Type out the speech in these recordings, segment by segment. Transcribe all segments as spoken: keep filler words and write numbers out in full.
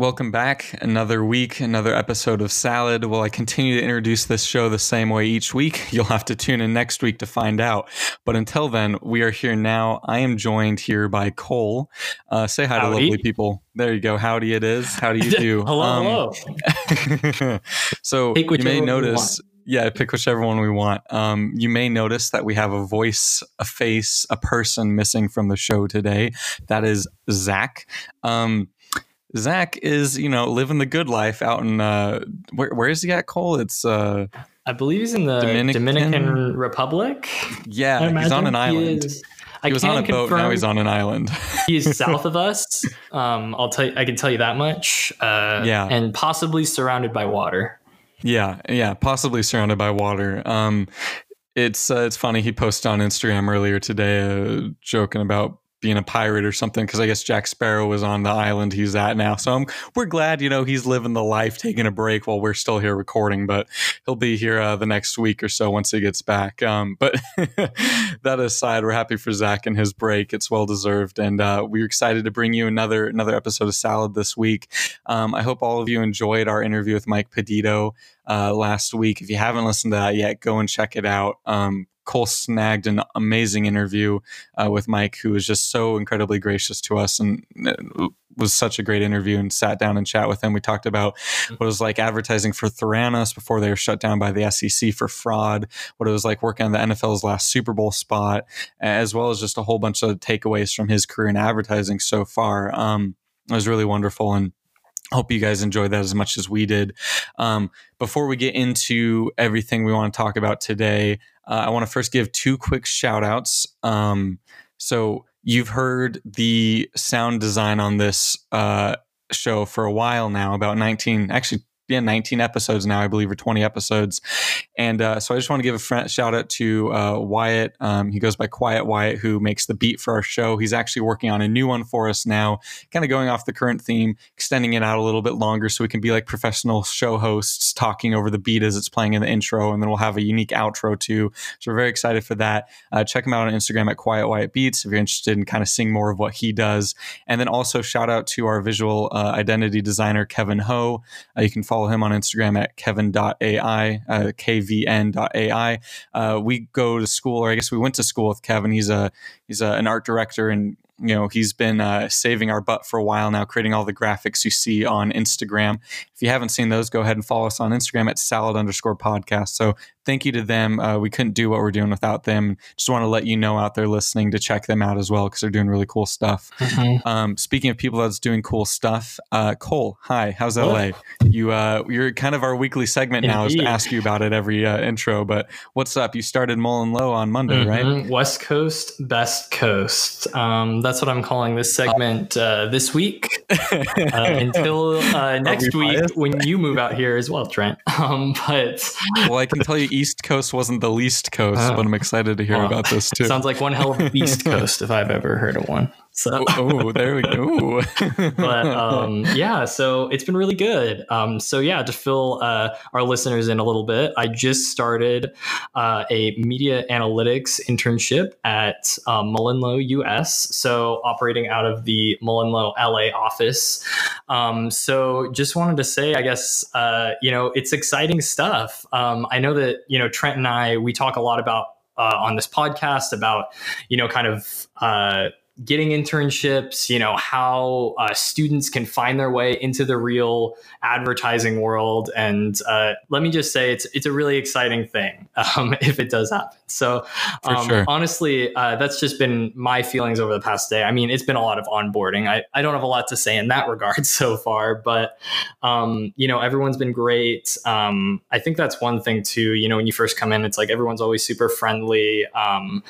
Welcome back. Another week, another episode of Salad. Will I continue to introduce this show the same way each week? You'll have to tune in next week to find out. But until then, we are here now. I am joined here by Cole. Uh, say hi howdy to lovely people. There you go. Howdy it is. How do you do? hello, um, hello. So you may notice... Yeah, pick whichever one we want. Um, you may notice that we have a voice, a face, a person missing from the show today. That is Zach. Um, Zach is, you know, living the good life out in, uh, where, where is he at, Cole? It's, uh, I believe he's in the Dominican, Dominican Republic. Yeah, he's on an island. He, is, he I was on a boat, now he's on an island. He's south of us. Um, I'll tell you, I can tell you that much. Uh, yeah. And possibly surrounded by water. Yeah, yeah, possibly surrounded by water. Um, it's uh, it's funny. He posted on Instagram earlier today, uh, joking about being a pirate or something, because I guess Jack Sparrow was on the island he's at now. So I'm, we're glad, you know, he's living the life, taking a break while we're still here recording. But he'll be here uh, the next week or so once he gets back. Um, but that aside, we're happy for Zach and his break. It's well deserved, and uh, we're excited to bring you another another episode of Salad this week. Um, I hope all of you enjoyed our interview with Mike Pedito uh, last week. If you haven't listened to that yet, go and check it out. Um, Cole snagged an amazing interview uh, with Mike, who was just so incredibly gracious to us, and it was such a great interview, and sat down and chat with him. We talked about what it was like advertising for Theranos before they were shut down by the S E C for fraud, what it was like working on the N F L's last Super Bowl spot, as well as just a whole bunch of takeaways from his career in advertising so far. Um, it was really wonderful, and hope you guys enjoyed that as much as we did. Um, before we get into everything we want to talk about today, uh, I want to first give two quick shout outs. Um, so you've heard the sound design on this uh, show for a while now, about nineteen, actually, yeah, nineteen episodes now, I believe, or twenty episodes. And uh, so I just want to give a friend, shout out to uh, Wyatt. Um, he goes by Quiet Wyatt, who makes the beat for our show. He's actually working on a new one for us now, kind of going off the current theme, extending it out a little bit longer so we can be like professional show hosts talking over the beat as it's playing in the intro. And then we'll have a unique outro too. So we're very excited for that. Uh, check him out on Instagram at Quiet Wyatt Beats if you're interested in kind of seeing more of what he does. And then also shout out to our visual uh, identity designer, Kevin Ho. Uh, you can follow him on Instagram at Kevin dot A I, uh, K V N dot A I. Uh, we go to school, or I guess we went to school with Kevin. He's a he's a, an art director, and you know he's been uh, saving our butt for a while now, creating all the graphics you see on Instagram. If you haven't seen those, go ahead and follow us on Instagram at salad underscore podcast. So thank you to them. Uh, we couldn't do what we're doing without them. Just want to let you know out there listening to check them out as well, because they're doing really cool stuff. Mm-hmm. Um, speaking of people that's doing cool stuff, uh, Cole, hi, how's L A? You, uh, you're kind of our weekly segment Indeed. Now is to ask you about it every uh, intro, but what's up? You started Mullen Lowe on Monday, mm-hmm. right? West Coast, Best Coast. Um, that's what I'm calling this segment uh, this week uh, until uh, next we week biased? When you move out here as well, Trent. Um, but well, I can tell you East Coast wasn't the least coast, oh. but I'm excited to hear oh. about this too. Sounds like one hell of an East Coast if I've ever heard of one. So oh, oh there we go. But um, yeah, so it's been really good. Um, so yeah, to fill uh, our listeners in a little bit, I just started uh, a media analytics internship at uh, Mullen Lowe U S. So operating out of the Mullen Lowe L A office. Um, so just wanted to say, I guess uh, you know it's exciting stuff. Um, I know that you know Trent and I we talk a lot about uh, on this podcast about you know kind of. Uh, getting internships, you know, how uh, students can find their way into the real advertising world. And uh, let me just say, it's it's a really exciting thing um, if it does happen. So um, sure. honestly, uh, that's just been my feelings over the past day. I mean, it's been a lot of onboarding. I, I don't have a lot to say in that regard so far, but, um, you know, everyone's been great. Um, I think that's one thing too, you know, when you first come in, it's like, everyone's always super friendly. Um,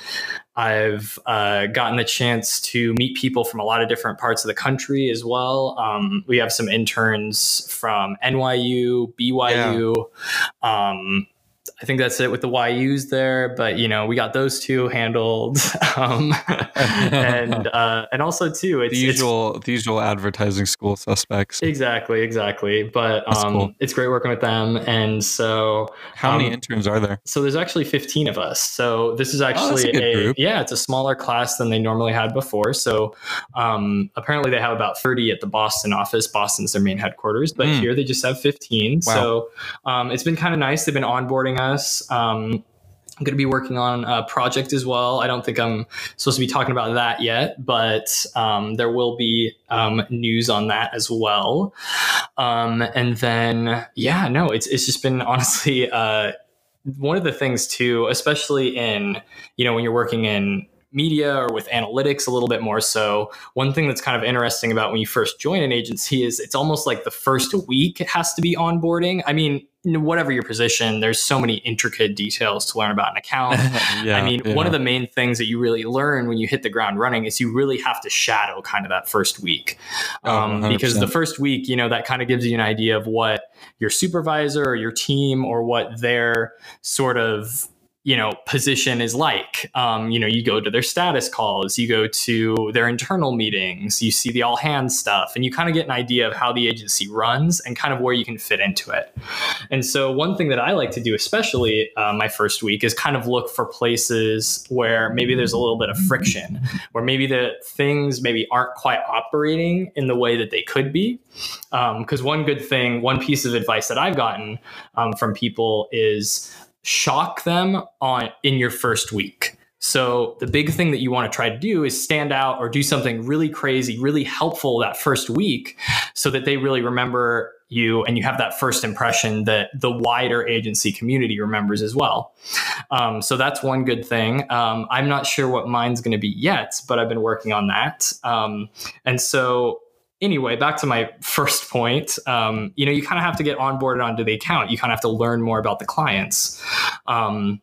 I've uh, gotten the chance to meet people from a lot of different parts of the country as well. Um, we have some interns from N Y U, B Y U, yeah. um, I think that's it with the Y Us there, but you know, we got those two handled. Um, and, uh, and also too, it's the usual, it's, the usual advertising school suspects. Exactly. Exactly. But, that's um, cool. It's great working with them. And so how um, many interns are there? So there's actually fifteen of us. So this is actually oh, a, a yeah, it's a smaller class than they normally had before. So, um, apparently they have about thirty at the Boston office. Boston's their main headquarters, but mm. here they just have fifteen. Wow. So, um, it's been kind of nice. They've been onboarding us. Um, I'm going to be working on a project as well. I don't think I'm supposed to be talking about that yet, but um, there will be um, news on that as well. Um, and then, yeah, no, it's it's just been honestly uh, one of the things too, especially in, you know, when you're working in media or with analytics a little bit more so. One thing that's kind of interesting about when you first join an agency is it's almost like the first week it has to be onboarding. I mean, whatever your position, there's so many intricate details to learn about an account. yeah, I mean, yeah. One of the main things that you really learn when you hit the ground running is you really have to shadow kind of that first week. Um, oh, because the first week, you know, that kind of gives you an idea of what your supervisor or your team or what their sort of you know, position is like, um, you know, you go to their status calls, you go to their internal meetings, you see the all hands stuff, and you kind of get an idea of how the agency runs and kind of where you can fit into it. And so one thing that I like to do, especially uh, my first week, is kind of look for places where maybe there's a little bit of friction, where maybe the things maybe aren't quite operating in the way that they could be. Because um, one good thing, one piece of advice that I've gotten um, from people is, shock them on in your first week. So the big thing that you want to try to do is stand out or do something really crazy, really helpful that first week so that they really remember you and you have that first impression that the wider agency community remembers as well. Um, so that's one good thing. Um, I'm not sure what mine's going to be yet, but I've been working on that. Um, and so Anyway, back to my first point, um, you know, you kind of have to get onboarded onto the account. You kind of have to learn more about the clients. Um,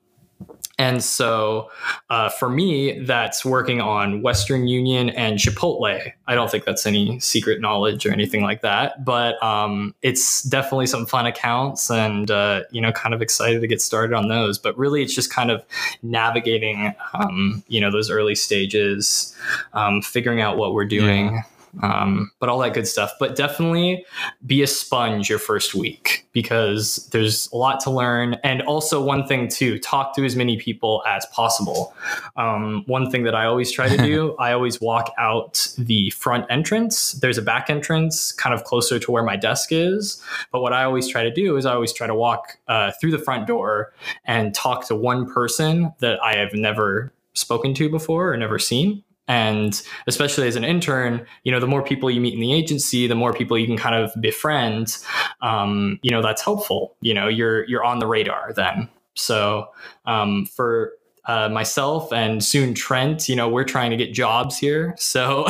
and so uh, for me, that's working on Western Union and Chipotle. I don't think that's any secret knowledge or anything like that, but um, it's definitely some fun accounts and, uh, you know, kind of excited to get started on those. But really, it's just kind of navigating, um, you know, those early stages, um, figuring out what we're doing. Yeah. Um, but all that good stuff. But definitely be a sponge your first week because there's a lot to learn. And also one thing too, talk to as many people as possible. Um, one thing that I always try to do, I always walk out the front entrance. There's a back entrance kind of closer to where my desk is. But what I always try to do is I always try to walk uh, through the front door and talk to one person that I have never spoken to before or never seen. And especially as an intern, you know, the more people you meet in the agency, the more people you can kind of befriend, um, you know, that's helpful. You know, you're you're on the radar then. So um, for uh, myself and soon Trent, you know, we're trying to get jobs here. So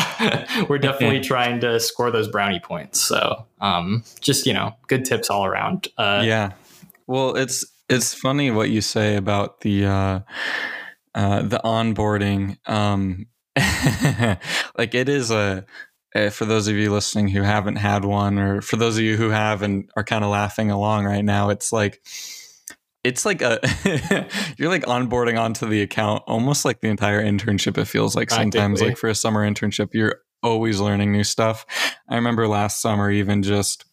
we're definitely trying to score those brownie points. So um, just, you know, good tips all around. Uh, yeah. Well, it's it's funny what you say about the uh, uh, the onboarding. Um like it is a, for those of you listening who haven't had one, or for those of you who have and are kind of laughing along right now, it's like, it's like a, you're like onboarding onto the account, almost like the entire internship. It feels like sometimes like for a summer internship, you're always learning new stuff. I remember last summer, even just,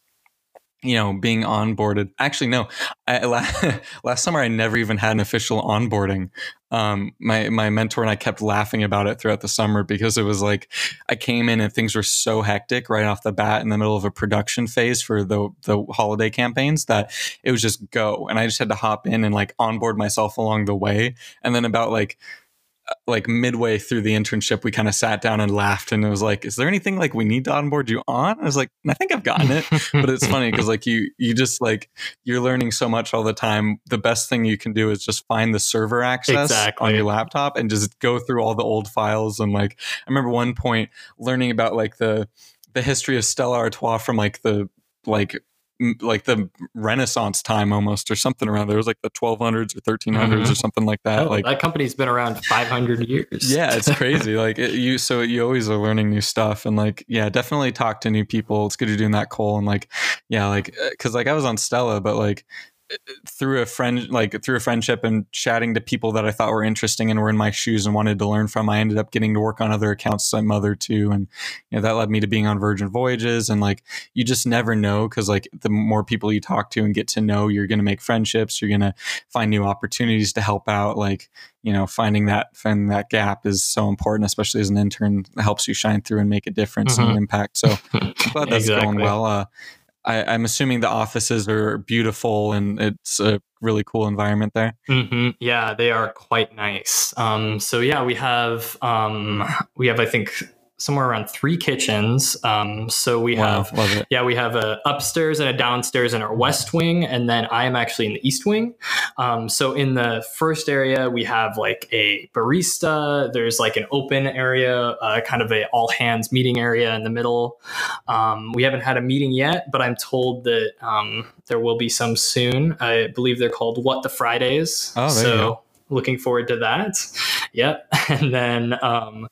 you know, being onboarded. Actually, no, I, last, last summer, I never even had an official onboarding. Um, my, my mentor and I kept laughing about it throughout the summer because it was like, I came in and things were so hectic right off the bat in the middle of a production phase for the, the holiday campaigns that it was just go. And I just had to hop in and like onboard myself along the way. And then about like, like midway through the internship, we kind of sat down and laughed and it was like, is there anything like we need to onboard you on? I was like, I think I've gotten it. But it's funny because like you, you just like, you're learning so much all the time. The best thing you can do is just find the server access exactly. on your laptop and just go through all the old files. And like, I remember one point learning about like the, the history of Stella Artois from like the, like, like the Renaissance time almost or something around there. It was like the twelve hundreds or thirteen hundreds mm-hmm. or something like that. Oh, like that company's been around five hundred years. Yeah, it's crazy. Like it, you, so you always are learning new stuff and like, yeah, definitely talk to new people. It's good you're doing that, Cole. And like, yeah, like, cause like I was on Stella, but like through a friend, like through a friendship and chatting to people that I thought were interesting and were in my shoes and wanted to learn from, I ended up getting to work on other accounts I'm other to. And, you know, that led me to being on Virgin Voyages. And like, you just never know. Cause like the more people you talk to and get to know, you're going to make friendships, you're going to find new opportunities to help out. Like, you know, finding that, finding that gap is so important, especially as an intern. It helps you shine through and make a difference mm-hmm. and an impact. So I'm glad that's exactly. going well. Uh, I, I'm assuming the offices are beautiful and it's a really cool environment there. Mm-hmm. Yeah, they are quite nice. Um, so yeah, we have um, we have I think somewhere around three kitchens. Um, so we wow, have yeah we have a upstairs and a downstairs in our west wing, and then I am actually in the east wing. Um, so in the first area we have like a barista. There's like an open area, uh, kind of a all hands meeting area in the middle. Um, we haven't had a meeting yet, but I'm told that um, there will be some soon. I believe they're called What the Fridays. Oh, there so, you go. Looking forward to that. Yep. And then, um,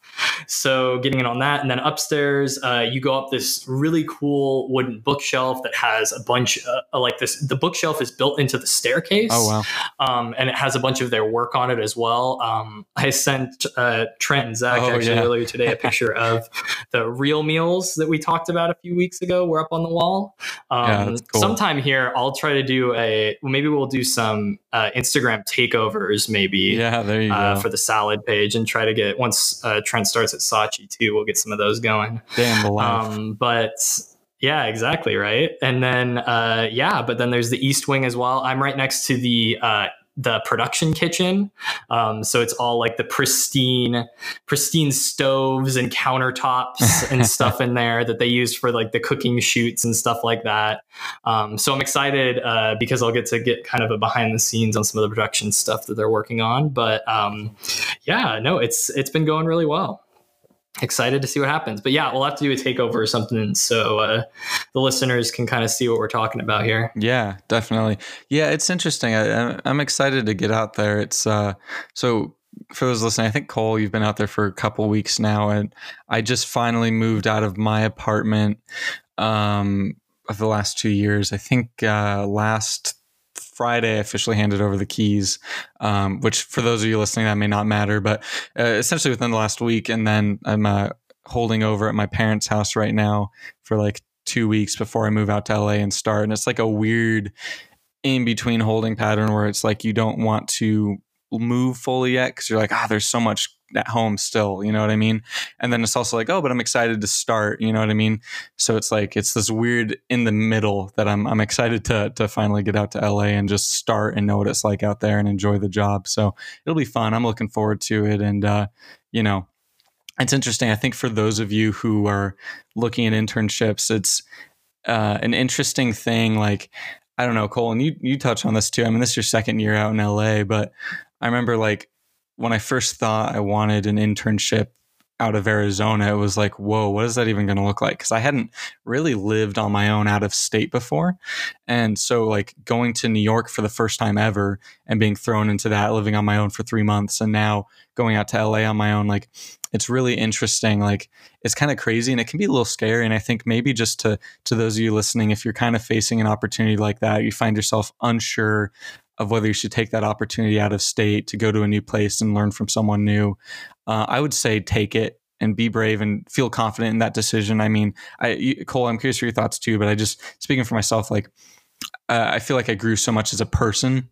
so getting in on that. And then upstairs, uh, you go up this really cool wooden bookshelf that has a bunch of like this. The bookshelf is built into the staircase. Oh, wow. Um, and it has a bunch of their work on it as well. Um, I sent uh, Trent and Zach oh, actually yeah. earlier today a picture of the real meals that we talked about a few weeks ago. We're up on the wall. Um, yeah, that's cool. Sometime here, I'll try to do a, maybe we'll do some uh, Instagram takeovers, maybe. Maybe yeah, there you uh, go. For the salad page, and try to get once uh, Trent starts at Saatchi too, we'll get some of those going. Damn the life. Um, but yeah, exactly right. And then uh, yeah, but then there's the East Wing as well. I'm right next to the uh, the production kitchen, um, so it's all like the pristine pristine stoves and countertops and stuff in there that they use for like the cooking shoots and stuff like that. Um, so I'm excited uh, because I'll get to get kind of a behind the scenes on some of the production stuff that they're working on. But um, yeah, no, it's it's been going really well. Excited to see what happens. But yeah, we'll have to do a takeover or something so uh, the listeners can kind of see what we're talking about here. Yeah, definitely. Yeah, it's interesting. I, I'm excited to get out there. It's uh, so. For those listening, I think, Cole, you've been out there for a couple weeks now, and I just finally moved out of my apartment um, of the last two years. I think uh, last Friday I officially handed over the keys, um, which for those of you listening, that may not matter, but uh, essentially within the last week. And then I'm uh, holding over at my parents' house right now for like two weeks before I move out to L A and start. And it's like a weird in-between holding pattern where it's like you don't want to move fully yet because you're like, ah, oh, there's so much at home still, you know what I mean? And then it's also like, oh, but I'm excited to start, you know what I mean? So it's like it's this weird in the middle that I'm I'm excited to to finally get out to L A and just start and know what it's like out there and enjoy the job. So it'll be fun. I'm looking forward to it. And uh, you know, it's interesting. I think for those of you who are looking at internships, it's uh an interesting thing. Like, I don't know, Cole, and you you touch on this too. I mean, this is your second year out in L A, but I remember like when I first thought I wanted an internship out of Arizona, it was like, whoa, what is that even going to look like? Because I hadn't really lived on my own out of state before. And so like going to New York for the first time ever and being thrown into that, living on my own for three months and now going out to L A on my own, like it's really interesting. Like it's kind of crazy and it can be a little scary. And I think maybe just to to those of you listening, if you're kind of facing an opportunity like that, you find yourself unsure of whether you should take that opportunity out of state to go to a new place and learn from someone new, uh, I would say take it and be brave and feel confident in that decision. I mean, I, Cole, I'm curious for your thoughts too, but I just, speaking for myself, like uh, I feel like I grew so much as a person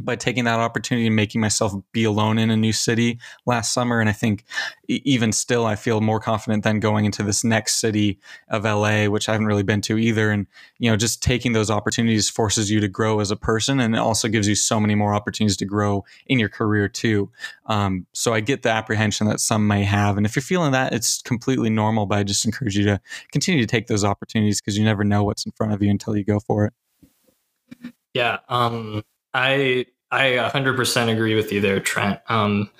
by taking that opportunity and making myself be alone in a new city last summer. And I think even still, I feel more confident than going into this next city of L A, which I haven't really been to either. And, you know, just taking those opportunities forces you to grow as a person. And it also gives you so many more opportunities to grow in your career too. Um, so I get the apprehension that some may have. And if you're feeling that, it's completely normal, but I just encourage you to continue to take those opportunities because you never know what's in front of you until you go for it. Yeah. Um, I I one hundred percent agree with you there, Trent. Um,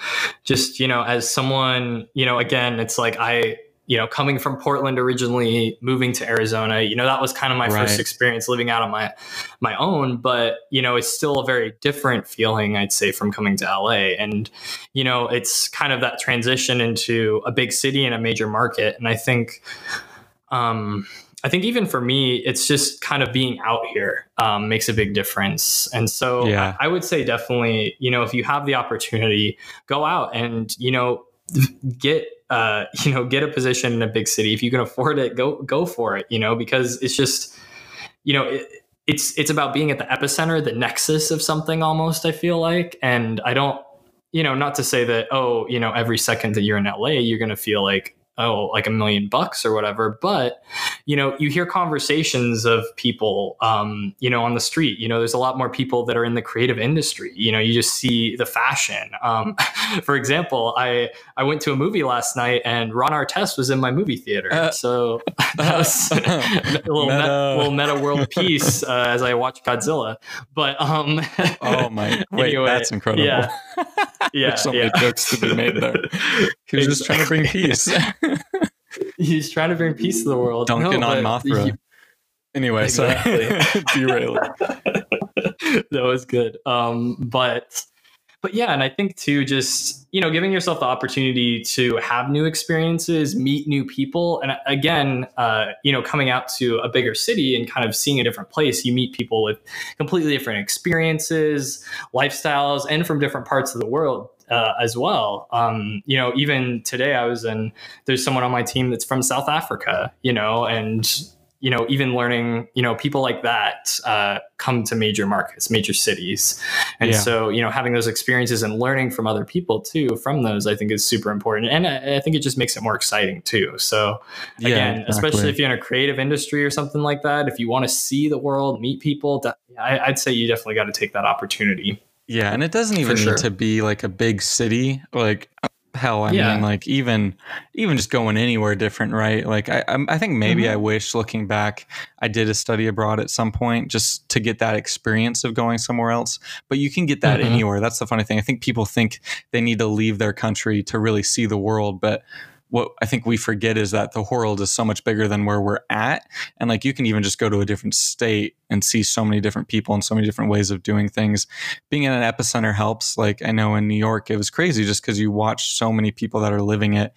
just, you know, as someone, you know, again, it's like I, you know, coming from Portland originally, moving to Arizona, you know, that was kind of my right. first experience living out on my my own. But, you know, it's still a very different feeling, I'd say, from coming to L A. And, you know, it's kind of that transition into a big city and a major market. And I think um, I think even for me, it's just kind of being out here um, makes a big difference. And so yeah. I would say definitely, you know, if you have the opportunity, go out and, you know, get, uh, you know, get a position in a big city. If you can afford it, go, go for it, you know, because it's just, you know, it, it's, it's about being at the epicenter, the nexus of something almost, I feel like. And I don't, you know, not to say that, oh, you know, every second that you're in L A, you're going to feel like, oh, like a million bucks or whatever. But, you know, you hear conversations of people, um, you know, on the street, you know, there's a lot more people that are in the creative industry. You know, you just see the fashion. Um, for example, I, I went to a movie last night and Ron Artest was in my movie theater. Uh, so that was a little meta, meta, little meta world piece uh, as I watched Godzilla. But, um, oh my, wait, anyway, that's incredible. Yeah. Yeah, there's so many yeah. jokes to be made there. He was exactly. just trying to bring peace. He's trying to bring peace to the world. Duncan no, on Mothra. You... Anyway, exactly. So derail it. That was good. Um, but but yeah, and I think too, just you know, giving yourself the opportunity to have new experiences, meet new people, and again, uh, you know, coming out to a bigger city and kind of seeing a different place, you meet people with completely different experiences, lifestyles, and from different parts of the world. Uh, as well. Um, you know, even today I was in, there's someone on my team that's from South Africa, you know, and, you know, even learning, you know, people like that uh, come to major markets, major cities. And yeah. so, you know, having those experiences and learning from other people too, from those, I think is super important. And I, I think it just makes it more exciting too. So again, yeah, exactly. especially if you're in a creative industry or something like that, if you want to see the world, meet people, I, I'd say you definitely got to take that opportunity. Yeah, and it doesn't even sure. need to be like a big city. Like, hell, I yeah. mean, like even even just going anywhere different, right? Like, I I think maybe mm-hmm. I wish, looking back, I did a study abroad at some point just to get that experience of going somewhere else. But you can get that mm-hmm. anywhere. That's the funny thing. I think people think they need to leave their country to really see the world, but what I think we forget is that the world is so much bigger than where we're at. And like, you can even just go to a different state and see so many different people and so many different ways of doing things. Being in an epicenter helps. Like, I know in New York, it was crazy just because you watch so many people that are living it.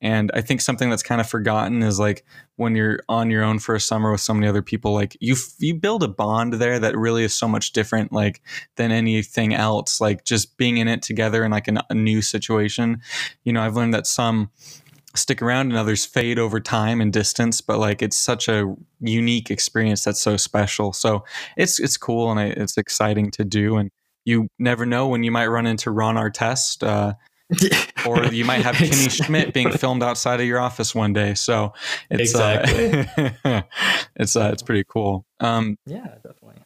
And I think something that's kind of forgotten is like, when you're on your own for a summer with so many other people, like you, you build a bond there that really is so much different, like than anything else, like just being in it together in like an, a new situation. You know, I've learned that some stick around and others fade over time and distance, but like it's such a unique experience that's so special. So it's it's cool and it's exciting to do, and you never know when you might run into Ron Artest uh or you might have Kenny Schmidt being filmed outside of your office one day. So it's exactly. uh, it's uh, it's pretty cool. Um yeah, definitely.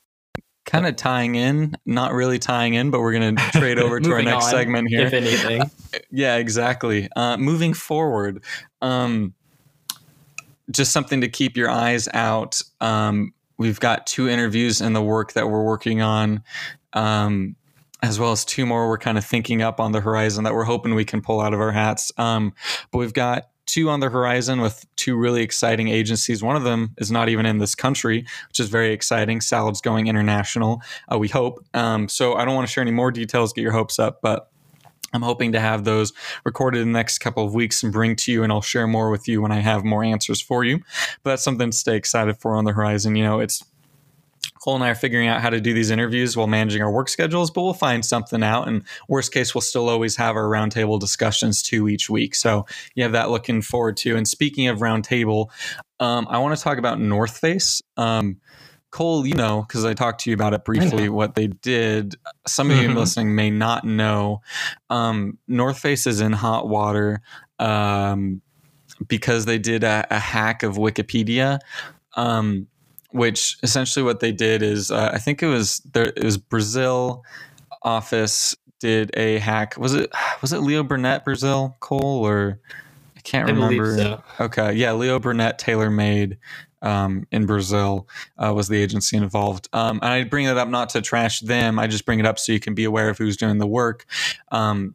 Kind of tying in, not really tying in, but we're going to trade over to our next on, segment here. If anything. Yeah, exactly. Uh, moving forward, um, just something to keep your eyes out. Um, we've got two interviews in the work that we're working on, um, as well as two more we're kind of thinking up on the horizon that we're hoping we can pull out of our hats. Um, but we've got two on the horizon with two really exciting agencies. One of them is not even in this country, which is very exciting. Salad's going international, uh, we hope. Um, so I don't want to share any more details, get your hopes up, but I'm hoping to have those recorded in the next couple of weeks and bring to you, and I'll share more with you when I have more answers for you. But that's something to stay excited for on the horizon. You know, it's Cole and I are figuring out how to do these interviews while managing our work schedules, but we'll find something out. And worst case, we'll still always have our roundtable discussions too each week. So you have that looking forward to. And speaking of roundtable, um, I want to talk about North Face. Um, Cole, you know, because I talked to you about it briefly, what they did. Some of you listening may not know. Um, North Face is in hot water um, because they did a, a hack of Wikipedia. Um Which essentially what they did is, uh, I think it was there, it was Brazil office did a hack. Was it was it Leo Burnett Brazil Cole or I can't I remember. So. Okay, yeah, Leo Burnett TaylorMade um, in Brazil uh, was the agency involved. Um, and I bring that up not to trash them. I just bring it up so you can be aware of who's doing the work. Um,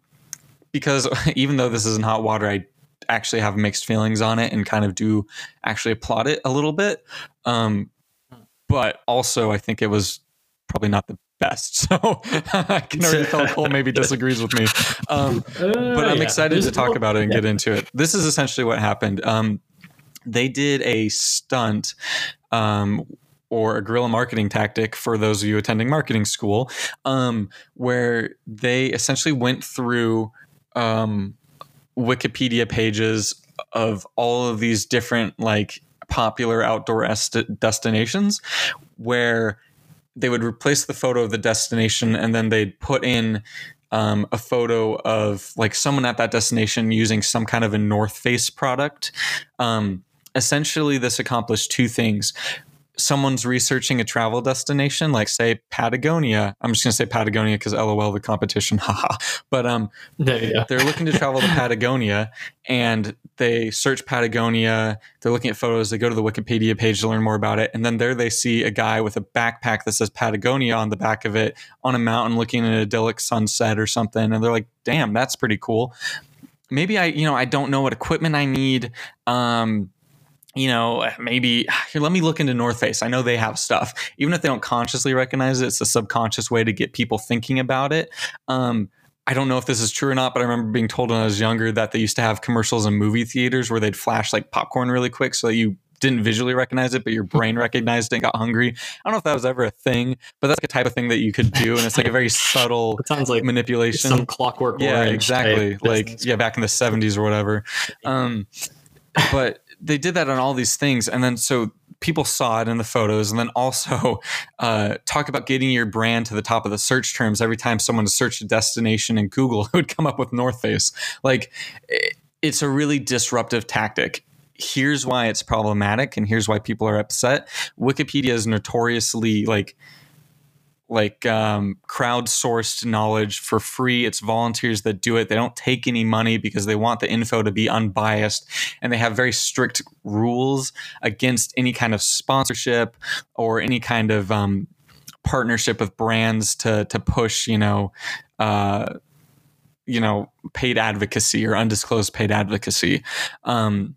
because even though this is in hot water, I actually have mixed feelings on it and kind of do actually applaud it a little bit. Um, But also, I think it was probably not the best. So I can already tell Cole maybe disagrees with me. Um, but I'm excited to talk about it and get into it. This is essentially what happened. Um, they did a stunt um, or a guerrilla marketing tactic for those of you attending marketing school, um, where they essentially went through um, Wikipedia pages of all of these different like popular outdoor est- destinations where they would replace the photo of the destination, and then they'd put in um, a photo of like someone at that destination using some kind of a North Face product. Um, essentially, this accomplished two things. Someone's researching a travel destination, like say Patagonia. I'm just going to say Patagonia because LOL the competition, haha. But um, they're looking to travel to Patagonia, and they search Patagonia. They're looking at photos. They go to the Wikipedia page to learn more about it. And then there they see a guy with a backpack that says Patagonia on the back of it on a mountain looking at an idyllic sunset or something. And they're like, damn, that's pretty cool. Maybe I, you know, I don't know what equipment I need. Um, you know, maybe here, let me look into North Face. I know they have stuff. Even if they don't consciously recognize it, it's a subconscious way to get people thinking about it. Um, I don't know if this is true or not, but I remember being told when I was younger that they used to have commercials in movie theaters where they'd flash like popcorn really quick so that you didn't visually recognize it, but your brain recognized it and got hungry. I don't know if that was ever a thing, but that's like a type of thing that you could do. And it's like a very subtle it sounds like manipulation. Some Clockwork yeah, Orange. Yeah, exactly. Like, yeah, back in the seventies or whatever. Um, but they did that on all these things. And then so people saw it in the photos, and then also uh, talk about getting your brand to the top of the search terms. Every time someone searched a destination in Google, it would come up with North Face. Like, it's a really disruptive tactic. Here's why it's problematic, and here's why people are upset. Wikipedia is notoriously like like um, crowdsourced knowledge for free. It's volunteers that do it. They don't take any money because they want the info to be unbiased. And they have very strict rules against any kind of sponsorship or any kind of um, partnership with brands to to push, you know, uh, you know, paid advocacy or undisclosed paid advocacy. Um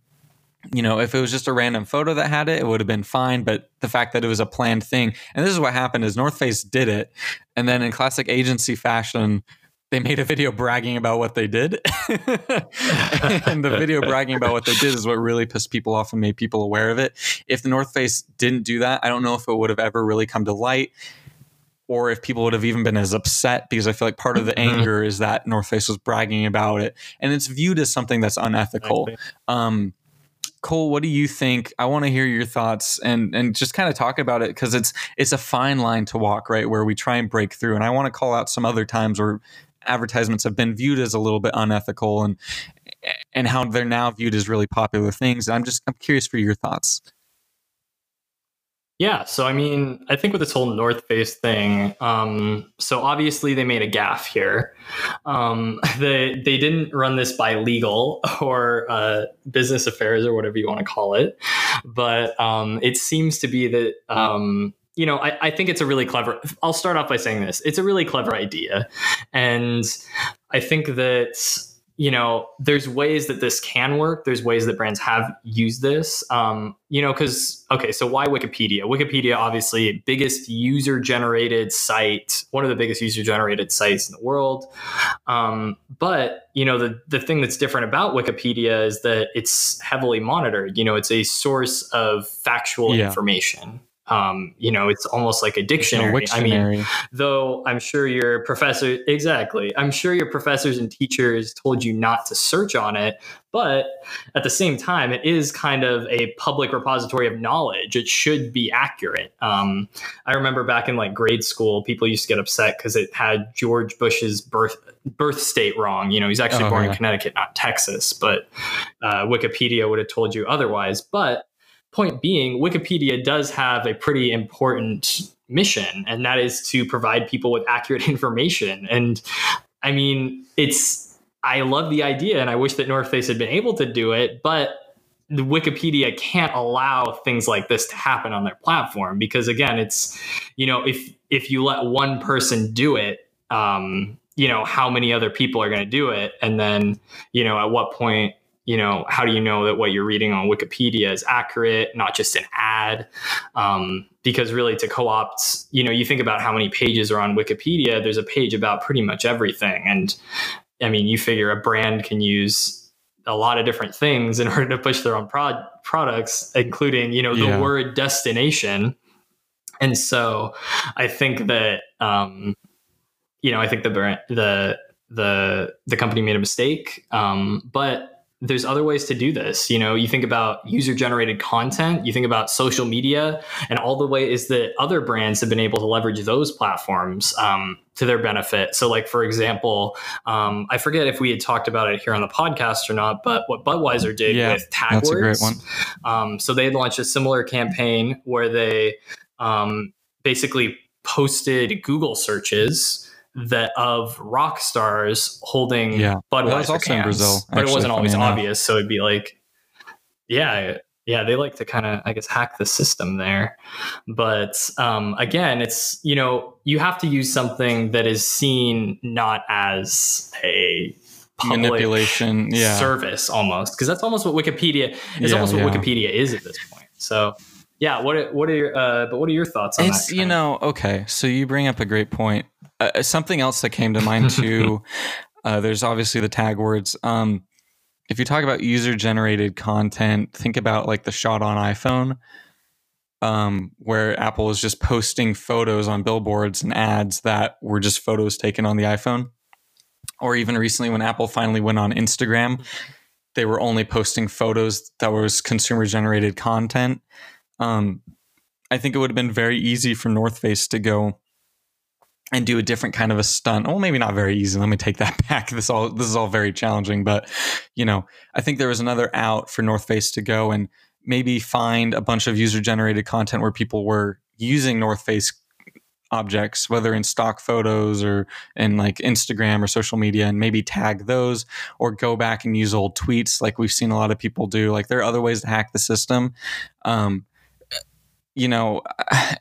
You know, if it was just a random photo that had it, it would have been fine. But the fact that it was a planned thing, and this is what happened, is North Face did it. And then in classic agency fashion, they made a video bragging about what they did. And the video bragging about what they did is what really pissed people off and made people aware of it. If the North Face didn't do that, I don't know if it would have ever really come to light, or if people would have even been as upset, because I feel like part of the anger is that North Face was bragging about it. And it's viewed as something that's unethical. Um, Cole, what do you think? I want to hear your thoughts and and just kind of talk about it, because it's it's a fine line to walk, right, where we try and break through. And I want to call out some other times where advertisements have been viewed as a little bit unethical, and and how they're now viewed as really popular things. And I'm just I'm curious for your thoughts. Yeah, so I mean, I think with this whole North Face thing, um, so obviously they made a gaffe here. Um, they they didn't run this by legal or uh, business affairs or whatever you want to call it, but um, it seems to be that um, you know I, I think it's a really clever. I'll start off by saying this: it's a really clever idea, and I think that, you know, there's ways that this can work. There's ways that brands have used this, um, you know, because, OK, so why Wikipedia? Wikipedia, obviously, biggest user generated site, one of the biggest user generated sites in the world. Um, but, you know, the, the thing that's different about Wikipedia is that it's heavily monitored. You know, it's a source of factual yeah. information. Um, you know, it's almost like a dictionary. I mean, though I'm sure your professor, exactly. I'm sure your professors and teachers told you not to search on it, but at the same time, it is kind of a public repository of knowledge. It should be accurate. Um, I remember back in like grade school, people used to get upset because it had George Bush's birth birth state wrong. You know, he's actually oh, born yeah. in Connecticut, not Texas, but uh, Wikipedia would have told you otherwise. But point being, Wikipedia does have a pretty important mission, and that is to provide people with accurate information. And I mean, it's, I love the idea, and I wish that North Face had been able to do it, but the Wikipedia can't allow things like this to happen on their platform, because again, it's, you know, if, if you let one person do it, um, you know, how many other people are going to do it? And then, you know, at what point, you know, how do you know that what you're reading on Wikipedia is accurate, not just an ad? Um, because really to co-opt, you know, you think about how many pages are on Wikipedia, there's a page about pretty much everything. And I mean, you figure a brand can use a lot of different things in order to push their own prod- products, including, you know, the yeah. word destination. And so I think that, um, you know, I think the brand, the, the, the company made a mistake. Um, but there's other ways to do this. You know, you think about user generated content, you think about social media, and all the ways that other brands have been able to leverage those platforms, um, to their benefit. So like, for example, um, I forget if we had talked about it here on the podcast or not, but what Budweiser did yeah, with tag that's words, a great one. Um, so they had launched a similar campaign where they, um, basically posted Google searches that of rock stars holding yeah. Budweiser that was also cans, in Brazil, actually, but it wasn't always enough. obvious. So it'd be like, yeah, yeah, they like to kind of, I guess, hack the system there. But um, again, it's, you know, you have to use something that is seen not as a public manipulation yeah. service almost, because that's almost what Wikipedia is. Yeah, almost yeah. what Wikipedia is at this point. So. Yeah. What what are your uh, but what are your thoughts on it's, that? You know, okay. So you bring up a great point. Uh, something else that came to mind too. uh, there's obviously the tag words. Um, if you talk about user generated content, think about like the shot on iPhone, um, where Apple is just posting photos on billboards and ads that were just photos taken on the iPhone. Or even recently when Apple finally went on Instagram, they were only posting photos that was consumer generated content. Um, I think it would have been very easy for North Face to go and do a different kind of a stunt. Well, maybe not very easy. Let me take that back. This all this is all very challenging, but you know, I think there was another out for North Face to go and maybe find a bunch of user-generated content where people were using North Face objects, whether in stock photos or in like Instagram or social media, and maybe tag those or go back and use old tweets like we've seen a lot of people do. Like there are other ways to hack the system. Um, you know,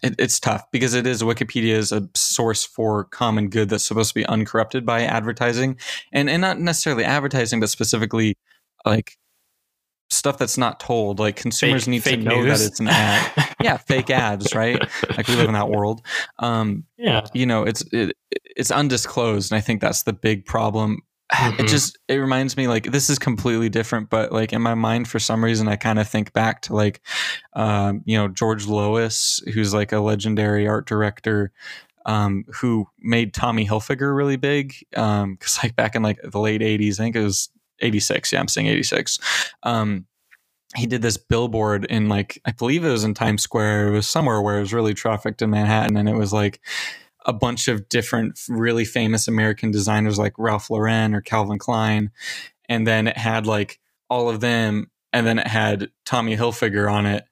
it, it's tough because it is Wikipedia is a source for common good that's supposed to be uncorrupted by advertising and, and not necessarily advertising, but specifically like stuff that's not told, like consumers fake, need fake to know news. That it's an ad. yeah. Fake ads, right? Like we live in that world. Um, yeah. You know, it's, it, it's undisclosed. And I think that's the big problem. Mm-hmm. It just, it reminds me like, this is completely different, but like in my mind, for some reason, I kind of think back to like, um, you know, George Lois, who's like a legendary art director, um, who made Tommy Hilfiger really big. Um, cause like back in like the late eighties, I think it was eighty-six. Yeah. I'm saying eighty-six. Um, he did this billboard in like, I believe it was in Times Square. It was somewhere where it was really trafficked in Manhattan. And it was like, a bunch of different really famous American designers like Ralph Lauren or Calvin Klein. And then it had like all of them. And then it had Tommy Hilfiger on it.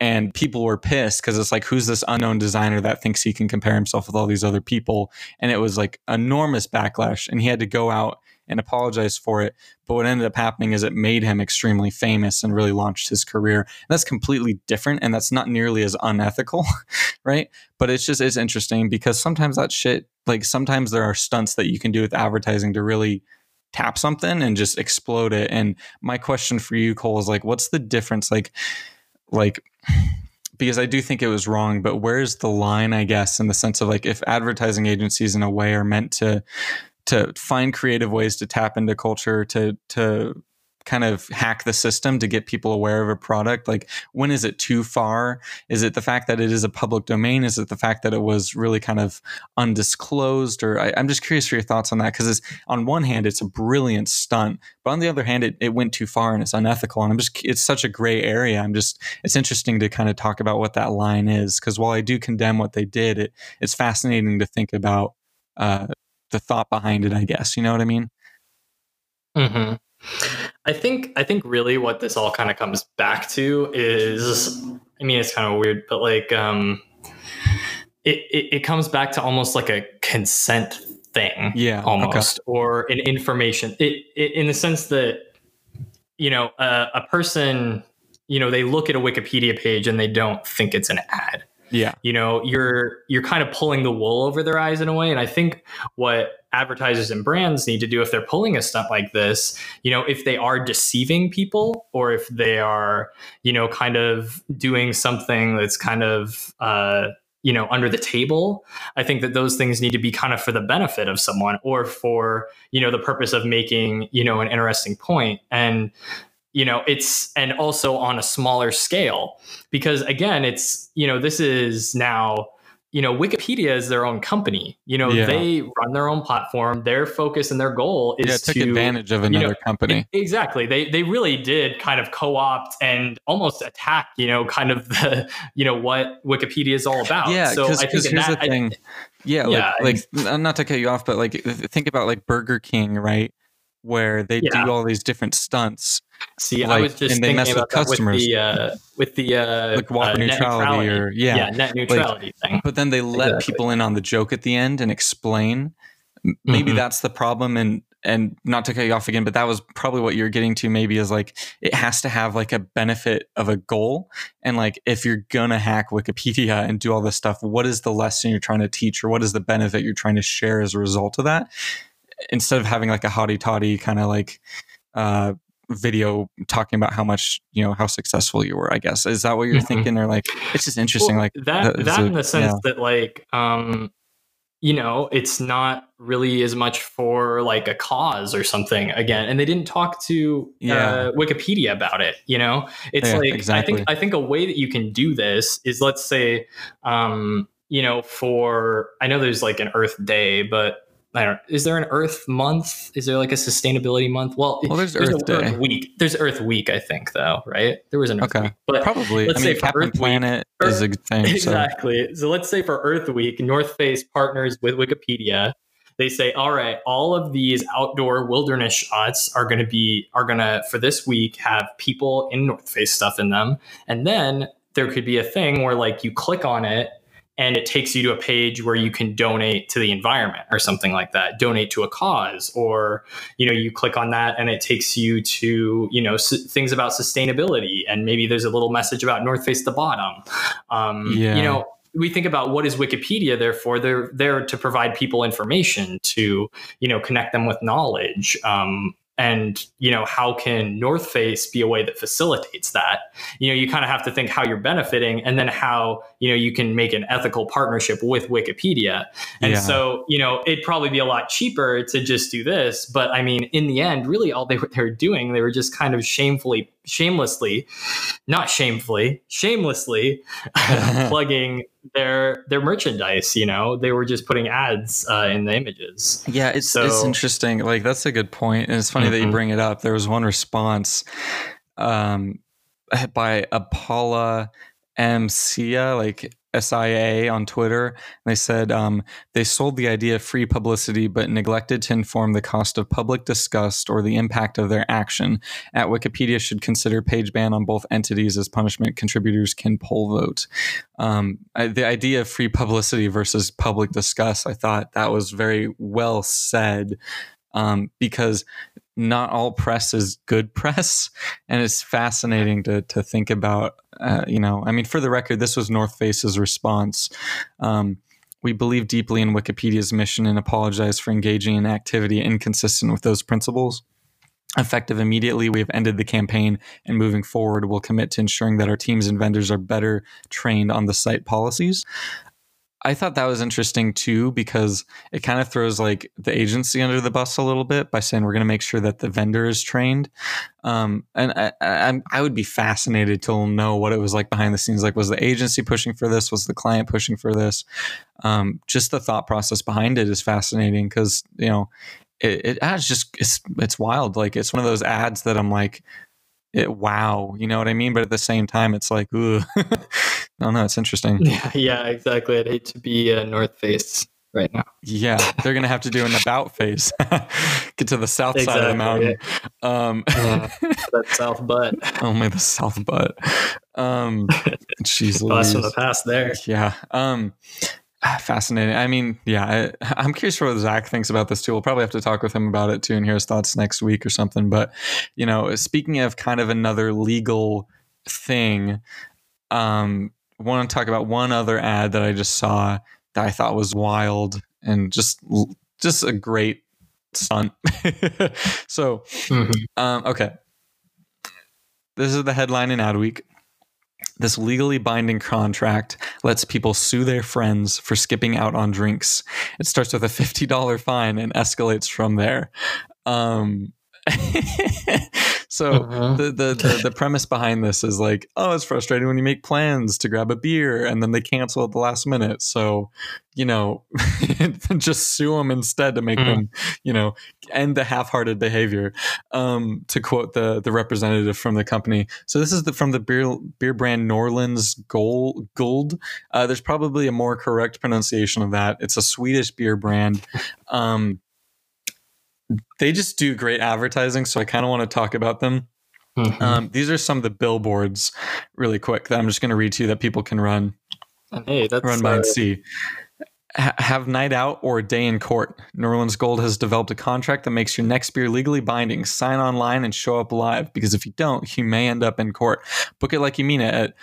And people were pissed because it's like, who's this unknown designer that thinks he can compare himself with all these other people? And it was like enormous backlash. And he had to go out and apologize for it. But what ended up happening is it made him extremely famous and really launched his career. And that's completely different. And that's not nearly as unethical, right? But it's just, it's interesting because sometimes that shit, like sometimes there are stunts that you can do with advertising to really tap something and just explode it. And my question for you, Cole, is like, what's the difference? Like, like, because I do think it was wrong, but where's the line, I guess, in the sense of like, if advertising agencies in a way are meant to, to find creative ways to tap into culture, to to kind of hack the system to get people aware of a product. Like, when is it too far? Is it the fact that it is a public domain? Is it the fact that it was really kind of undisclosed? Or I, I'm just curious for your thoughts on that, because it's on one hand, it's a brilliant stunt, but on the other hand, it, it went too far and it's unethical. And I'm just, it's such a gray area. I'm just, it's interesting to kind of talk about what that line is, because while I do condemn what they did, it, it's fascinating to think about, uh, the thought behind it, I guess. You know what I mean? Mm-hmm. I think, I think really what this all kind of comes back to is, I mean, it's kind of weird, but like, um, it, it, it comes back to almost like a consent thing, yeah, almost, okay. or an information it, it, in the sense that, you know, a, a person, you know, they look at a Wikipedia page and they don't think it's an ad. Yeah. You know, you're, you're kind of pulling the wool over their eyes in a way. And I think what advertisers and brands need to do if they're pulling a stunt like this, you know, if they are deceiving people or if they are, you know, kind of doing something that's kind of, uh, you know, under the table. I think that those things need to be kind of for the benefit of someone or for, you know, the purpose of making, you know, an interesting point. And, you know, it's, and also on a smaller scale, because again, it's, you know, this is now, you know, Wikipedia is their own company, you know, yeah. they run their own platform, their focus and their goal is yeah, to take advantage of another you know, company. Exactly. They, they really did kind of co-opt and almost attack, you know, kind of the, you know, what Wikipedia is all about. Yeah. So I think here's that, the thing. I, yeah. yeah like, I, like, not to cut you off, but like, think about like Burger King, right? Where they yeah. do all these different stunts. See, like, I was just thinking about that with the, uh, with the uh, like uh, net neutrality, or, yeah, yeah, net neutrality like, thing. But then they let exactly. people in on the joke at the end and explain. Maybe mm-hmm. that's the problem, and and not to cut you off again, but that was probably what you're getting to. Maybe is like it has to have like a benefit of a goal, and like if you're gonna hack Wikipedia and do all this stuff, what is the lesson you're trying to teach, or what is the benefit you're trying to share as a result of that? Instead of having like a hotty toddy kind of like. Uh, video talking about how much, you know, how successful you were, I guess. Is that what you're mm-hmm. thinking? Or like, it's just interesting. Well, like that, that, that in a, the sense yeah. that like, um, you know, it's not really as much for like a cause or something again. And they didn't talk to yeah. uh, Wikipedia about it. You know, it's yeah, like, exactly. I think, I think a way that you can do this is let's say, um, you know, for, I know there's like an Earth Day, but I don't, is there an Earth month? Is there like a sustainability month? Well, well there's, there's Earth no Day. Earth Week. There's Earth Week, I think, though, right? There was an Earth okay. Week. But probably. Let's I say mean, for Captain Earth Planet Week, is a thing. Exactly. So. so let's say for Earth Week, North Face partners with Wikipedia. They say, all right, all of these outdoor wilderness shots are going to be, are going to, for this week, have people in North Face stuff in them. And then there could be a thing where like you click on it and it takes you to a page where you can donate to the environment or something like that, donate to a cause, or, you know, you click on that and it takes you to, you know, s- things about sustainability. And maybe there's a little message about North Face the bottom. Um, yeah. You know, we think about what is Wikipedia there for? They're there to provide people information to, you know, connect them with knowledge. Um, And, you know, how can North Face be a way that facilitates that? You know, you kind of have to think how you're benefiting and then how, you know, you can make an ethical partnership with Wikipedia. And yeah. so, you know, it'd probably be a lot cheaper to just do this. But I mean, in the end, really all they were, they were doing, they were just kind of shamefully, shamelessly, not shamefully, shamelessly plugging their their merchandise. You know, they were just putting ads uh, in the images. Yeah, it's so, it's interesting. Like, that's a good point. And it's funny mm-hmm. that you bring it up. There was one response um, by Apollo M C I A, like S I A on Twitter. And they said um, they sold the idea of free publicity, but neglected to inform the cost of public disgust or the impact of their action. At Wikipedia should consider page ban on both entities as punishment. Contributors can poll vote. Um, I, the idea of free publicity versus public disgust, I thought that was very well said um, because not all press is good press. And it's fascinating to to think about, uh, you know, I mean, for the record, this was North Face's response. Um, we believe deeply in Wikipedia's mission and apologize for engaging in activity inconsistent with those principles. Effective immediately, we have ended the campaign, and moving forward, we'll commit to ensuring that our teams and vendors are better trained on the site policies. I thought that was interesting too, because it kind of throws like the agency under the bus a little bit by saying we're going to make sure that the vendor is trained. Um, and I, I, I would be fascinated to know what it was like behind the scenes. Like, was the agency pushing for this? Was the client pushing for this? Um, just the thought process behind it is fascinating because, you know, it, it adds just, it's, it's wild. Like, it's one of those ads that I'm like, it, wow, you know what I mean? But at the same time, it's like, ooh. No, no, it's interesting. Yeah, yeah, exactly. I'd hate to be a North Face right now. Yeah, they're going to have to do an about face. Get to the south exactly. side of the mountain. Um, uh, that South Butt. Only the South Butt. Um, geez, Lost from the past there. Yeah. Um, fascinating. I mean, yeah, I, I'm curious for what Zach thinks about this too. We'll probably have to talk with him about it too and hear his thoughts next week or something. But, you know, speaking of kind of another legal thing, um, I want to talk about one other ad that I just saw that I thought was wild and just just a great stunt. so, mm-hmm. um, okay. This is the headline in Adweek. This legally binding contract lets people sue their friends for skipping out on drinks. It starts with a fifty dollars fine and escalates from there. Um, so uh-huh. the, the, the, the premise behind this is like, oh, it's frustrating when you make plans to grab a beer and then they cancel at the last minute. So, you know, just sue them instead to make mm. them, you know, end the half-hearted behavior, um, to quote the the representative from the company. So this is the, from the beer beer brand Norrlands Guld. Uh, there's probably a more correct pronunciation of that. It's a Swedish beer brand. Um, they just do great advertising, so I kind of want to talk about them. Mm-hmm. Um, these are some of the billboards really quick that I'm just going to read to you that people can run, hey, that's run by uh... and see. Have night out or a day in court. Norrlands Guld has developed a contract that makes your next beer legally binding. Sign online and show up live, because if you don't, you may end up in court. Book it like you mean it at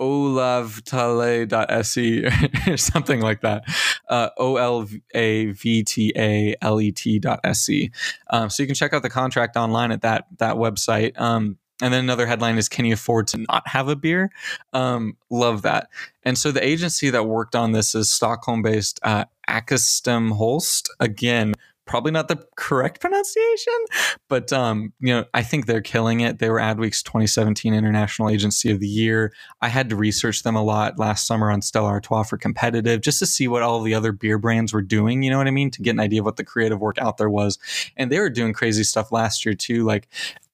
olavtale dot s e or something like that. Uh, O L A V T A L E T dot S E. Um, so you can check out the contract online at that that website. Um, And then another headline is, can you afford to not have a beer? Um, love that. And so the agency that worked on this is Stockholm-based uh, Åkestam Holst. Again, probably not the correct pronunciation, but um, you know, I think they're killing it. They were Adweek's twenty seventeen International Agency of the Year. I had to research them a lot last summer on Stella Artois for Competitive, just to see what all the other beer brands were doing, you know what I mean, to get an idea of what the creative work out there was. And they were doing crazy stuff last year too, like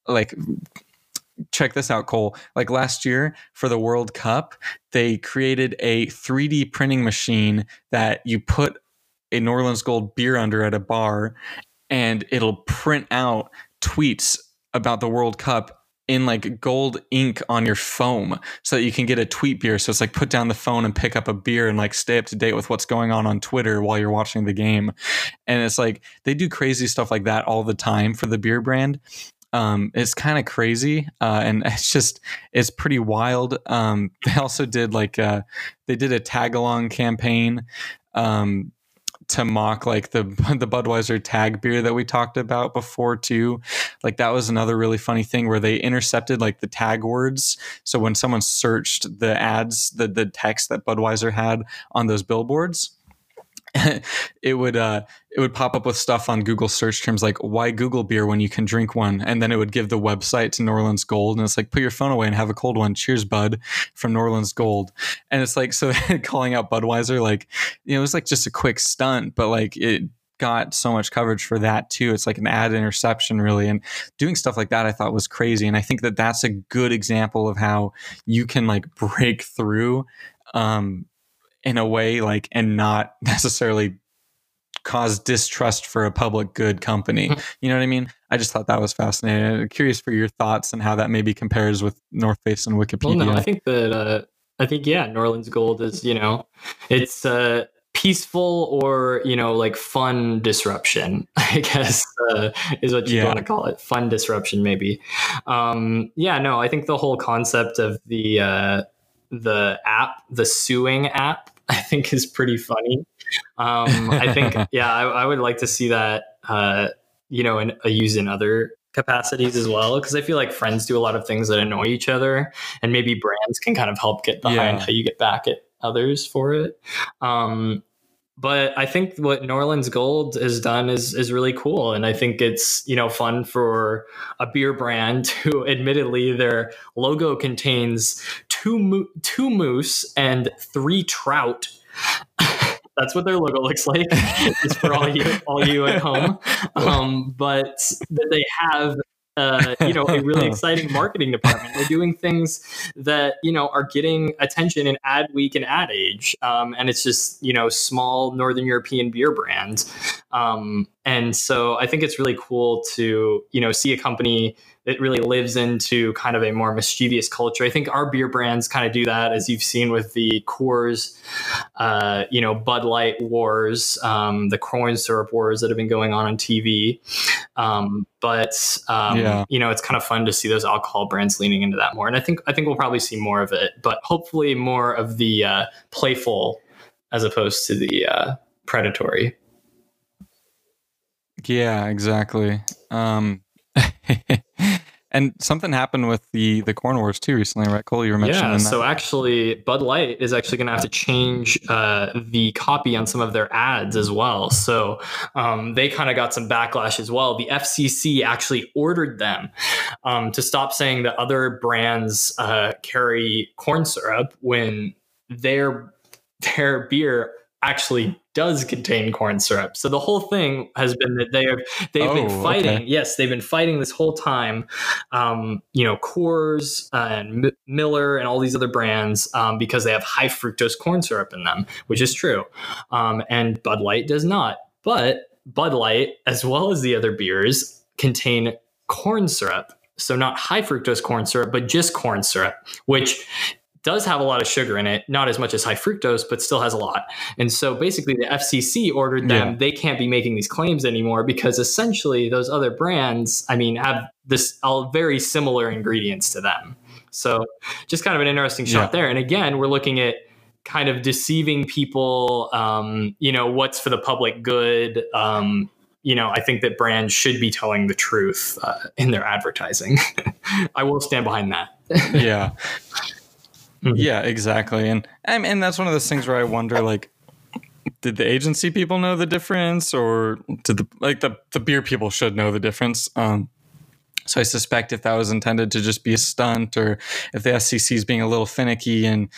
like... Check this out, Cole. Like last year for the World Cup, they created a three D printing machine that you put a Norrlands Guld beer under at a bar, and it'll print out tweets about the World Cup in like gold ink on your foam so that you can get a tweet beer. So it's like put down the phone and pick up a beer and like stay up to date with what's going on on Twitter while you're watching the game. And it's like they do crazy stuff like that all the time for the beer brand. Um, it's kind of crazy, uh, and it's just, it's pretty wild. Um, they also did like, uh, they did a tag along campaign, um, to mock like the, the Budweiser tag beer that we talked about before too. Like that was another really funny thing where they intercepted like the tag words. So when someone searched the ads, the, the text that Budweiser had on those billboards, it would uh, it would pop up with stuff on Google search terms like, why Google beer when you can drink one? And then it would give the website to Norrlands Guld. And it's like, put your phone away and have a cold one. Cheers, bud, from Norrlands Guld. And it's like, so calling out Budweiser, like, you know, it was like just a quick stunt, but like it got so much coverage for that too. It's like an ad interception really. And doing stuff like that I thought was crazy. And I think that that's a good example of how you can like break through um in a way, like, and not necessarily cause distrust for a public good company. You know what I mean? I just thought that was fascinating. I'm curious for your thoughts and how that maybe compares with North Face and Wikipedia. Well, no, I think that, uh, I think, yeah, Norrlands Guld is, you know, it's uh, peaceful or, you know, like fun disruption, I guess, uh, is what you yeah. want to call it. Fun disruption, maybe. Um, yeah, no, I think the whole concept of the, uh, the app, the suing app, I think is pretty funny. Um, I think, yeah, I, I would like to see that, uh, you know, in a use in other capacities as well. Cause I feel like friends do a lot of things that annoy each other, and maybe brands can kind of help get behind yeah. how you get back at others for it. Um, but I think what Norrlands Guld has done is, is really cool. And I think it's, you know, fun for a beer brand who admittedly their logo contains Two, mo- two moose and three trout. That's what their logo looks like. It's for all you, all you at home. Um, but they have, uh, you know, a really exciting marketing department. They're doing things that, you know, are getting attention in Adweek and Ad Age. Um, and it's just, you know, small Northern European beer brands. Um, and so I think it's really cool to, you know, see a company it really lives into kind of a more mischievous culture. I think our beer brands kind of do that, as you've seen with the Coors, uh, you know, Bud Light wars, um, the corn syrup wars that have been going on on T V. Um, but, um, yeah. you know, it's kind of fun to see those alcohol brands leaning into that more. And I think I think we'll probably see more of it, but hopefully more of the uh, playful as opposed to the uh, predatory. Yeah, exactly. Um And something happened with the the Corn Wars too recently, right, Cole? You were mentioning yeah, that. Yeah, so actually, Bud Light is actually going to have to change uh, the copy on some of their ads as well. So um, they kind of got some backlash as well. The F C C actually ordered them um, to stop saying that other brands uh, carry corn syrup when their their beer actually does contain corn syrup. So the whole thing has been that they have they've oh, been fighting. Okay. Yes, they've been fighting this whole time. Um, you know, Coors and M- Miller and all these other brands um, because they have high fructose corn syrup in them, which is true. Um, and Bud Light does not. But Bud Light, as well as the other beers, contain corn syrup. So not high fructose corn syrup, but just corn syrup, which does have a lot of sugar in it, not as much as high fructose, but still has a lot. And so basically the F C C ordered them, yeah. they can't be making these claims anymore because essentially those other brands, I mean, have this all very similar ingredients to them. So just kind of an interesting shot yeah. there. And again, we're looking at kind of deceiving people, um, you know, what's for the public good. Um, you know, I think that brands should be telling the truth uh, in their advertising. I will stand behind that. yeah. Yeah, exactly. And, and and that's one of those things where I wonder, like, did the agency people know the difference or did the like the, the beer people should know the difference? Um, so I suspect if that was intended to just be a stunt or if the S E C is being a little finicky and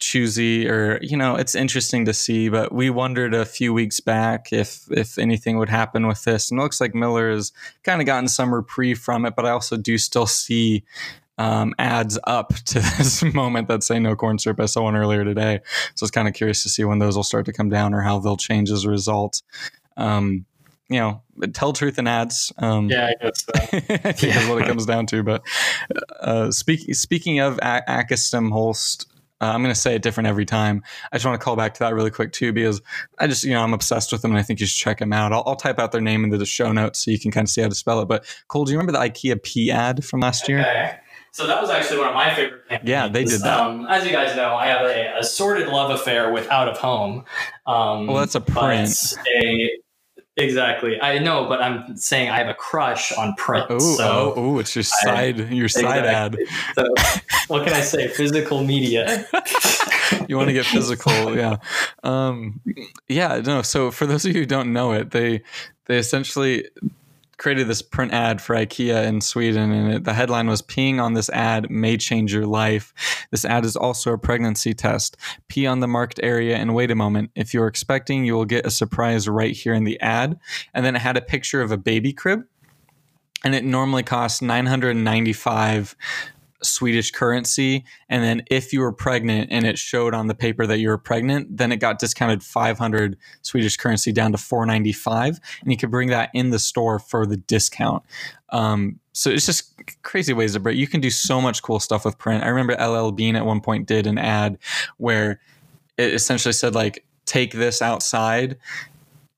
choosy or, you know, it's interesting to see. But we wondered a few weeks back if if anything would happen with this. And it looks like Miller has kind of gotten some reprieve from it, but I also do still see Um, ads up to this moment that say no corn syrup. I saw one earlier today. So it's kind of curious to see when those will start to come down or how they'll change as a result. Um, you know, tell truth in ads. Um, yeah, I guess so. I think yeah. that's what it comes down to. But uh, speak, speaking of a- Åkestam Holst, uh, I'm going to say it different every time. I just want to call back to that really quick too, because I just, you know, I'm obsessed with them and I think you should check them out. I'll, I'll type out their name into the show notes so you can kind of see how to spell it. But Cole, do you remember the IKEA P ad from last okay. year? So that was actually one of my favorite campaigns. Yeah, they did that. Um, as you guys know, I have a, a sordid love affair with Out of Home. Um, well, that's a Prince. A, exactly. I know, but I'm saying I have a crush on Prince. Oh, so oh, oh it's your side, I, your side exactly. ad. So, what can I say? Physical media. You want to get physical, yeah. Um, yeah, no. So for those of you who don't know it, they they essentially created this print ad for IKEA in Sweden, and it, the headline was "Peeing on this ad may change your life. This ad is also a pregnancy test. Pee on the marked area and wait a moment. If you're expecting, you will get a surprise right here in the ad." And then it had a picture of a baby crib, and it normally costs nine hundred ninety-five Swedish currency. And then if you were pregnant and it showed on the paper that you were pregnant, then it got discounted five hundred Swedish currency down to four ninety-five. And you could bring that in the store for the discount. Um, so it's just crazy ways to break. You can do so much cool stuff with print. I remember L L Bean at one point did an ad where it essentially said like, take this outside.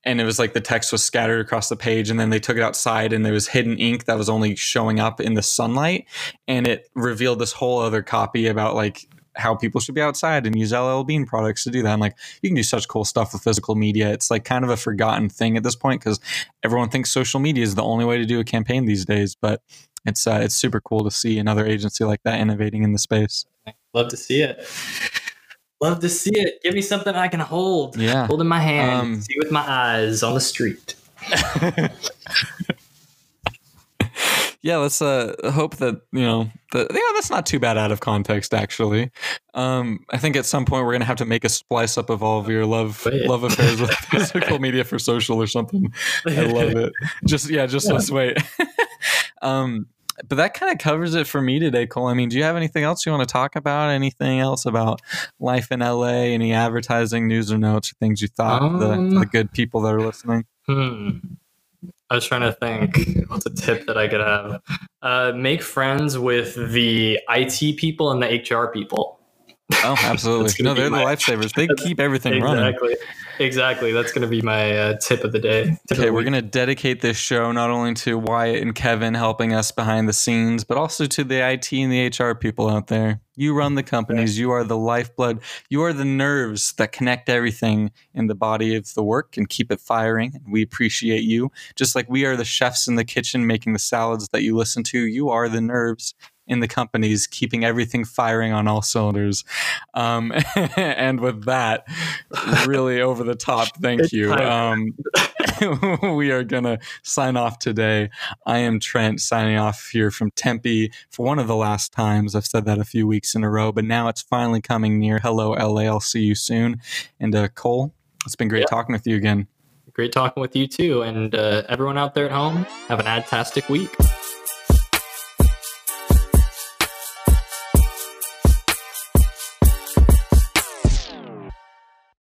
And it was like the text was scattered across the page, and then they took it outside and there was hidden ink that was only showing up in the sunlight. And it revealed this whole other copy about like how people should be outside and use L L Bean products to do that. I'm like, you can do such cool stuff with physical media. It's like kind of a forgotten thing at this point because everyone thinks social media is the only way to do a campaign these days. But it's uh, it's super cool to see another agency like that innovating in the space. Love to see it. Love to see it. Give me something I can hold. Yeah. Hold in my hand. Um, see with my eyes on the street. yeah, let's uh, hope that, you know, the, yeah, that's not too bad out of context, actually. Um, I think at some point we're going to have to make a splice up of all of your love love affairs with physical media for social or something. I love it. Just, yeah, just yeah. let's wait. um But that kind of covers it for me today, Cole. I mean, do you have anything else you want to talk about? Anything else about life in L A? Any advertising news or notes or things you thought um, of the, the good people that are listening? Hmm. I was trying to think what's a tip that I could have. Uh, make friends with the I T people and the H R people. Oh, absolutely. No, they're my... the lifesavers. They keep everything exactly. running. Exactly. Exactly. That's going to be my uh, tip of the day. Tip okay. We're going to dedicate this show not only to Wyatt and Kevin helping us behind the scenes, but also to the I T and the H R people out there. You run the companies. Yeah. You are the lifeblood. You are the nerves that connect everything in the body of the work and keep it firing. We appreciate you. Just like we are the chefs in the kitchen making the salads that you listen to, you are the nerves in the companies keeping everything firing on all cylinders. Um, and with that, really over the top, thank you. Um, we are going to sign off today. I am Trent signing off here from Tempe for one of the last times. I've said that a few weeks in a row, but now it's finally coming near. Hello, L A. I'll see you soon. And uh, Cole, it's been great yeah. talking with you again. Great talking with you too. And uh, everyone out there at home, have an fantastic week.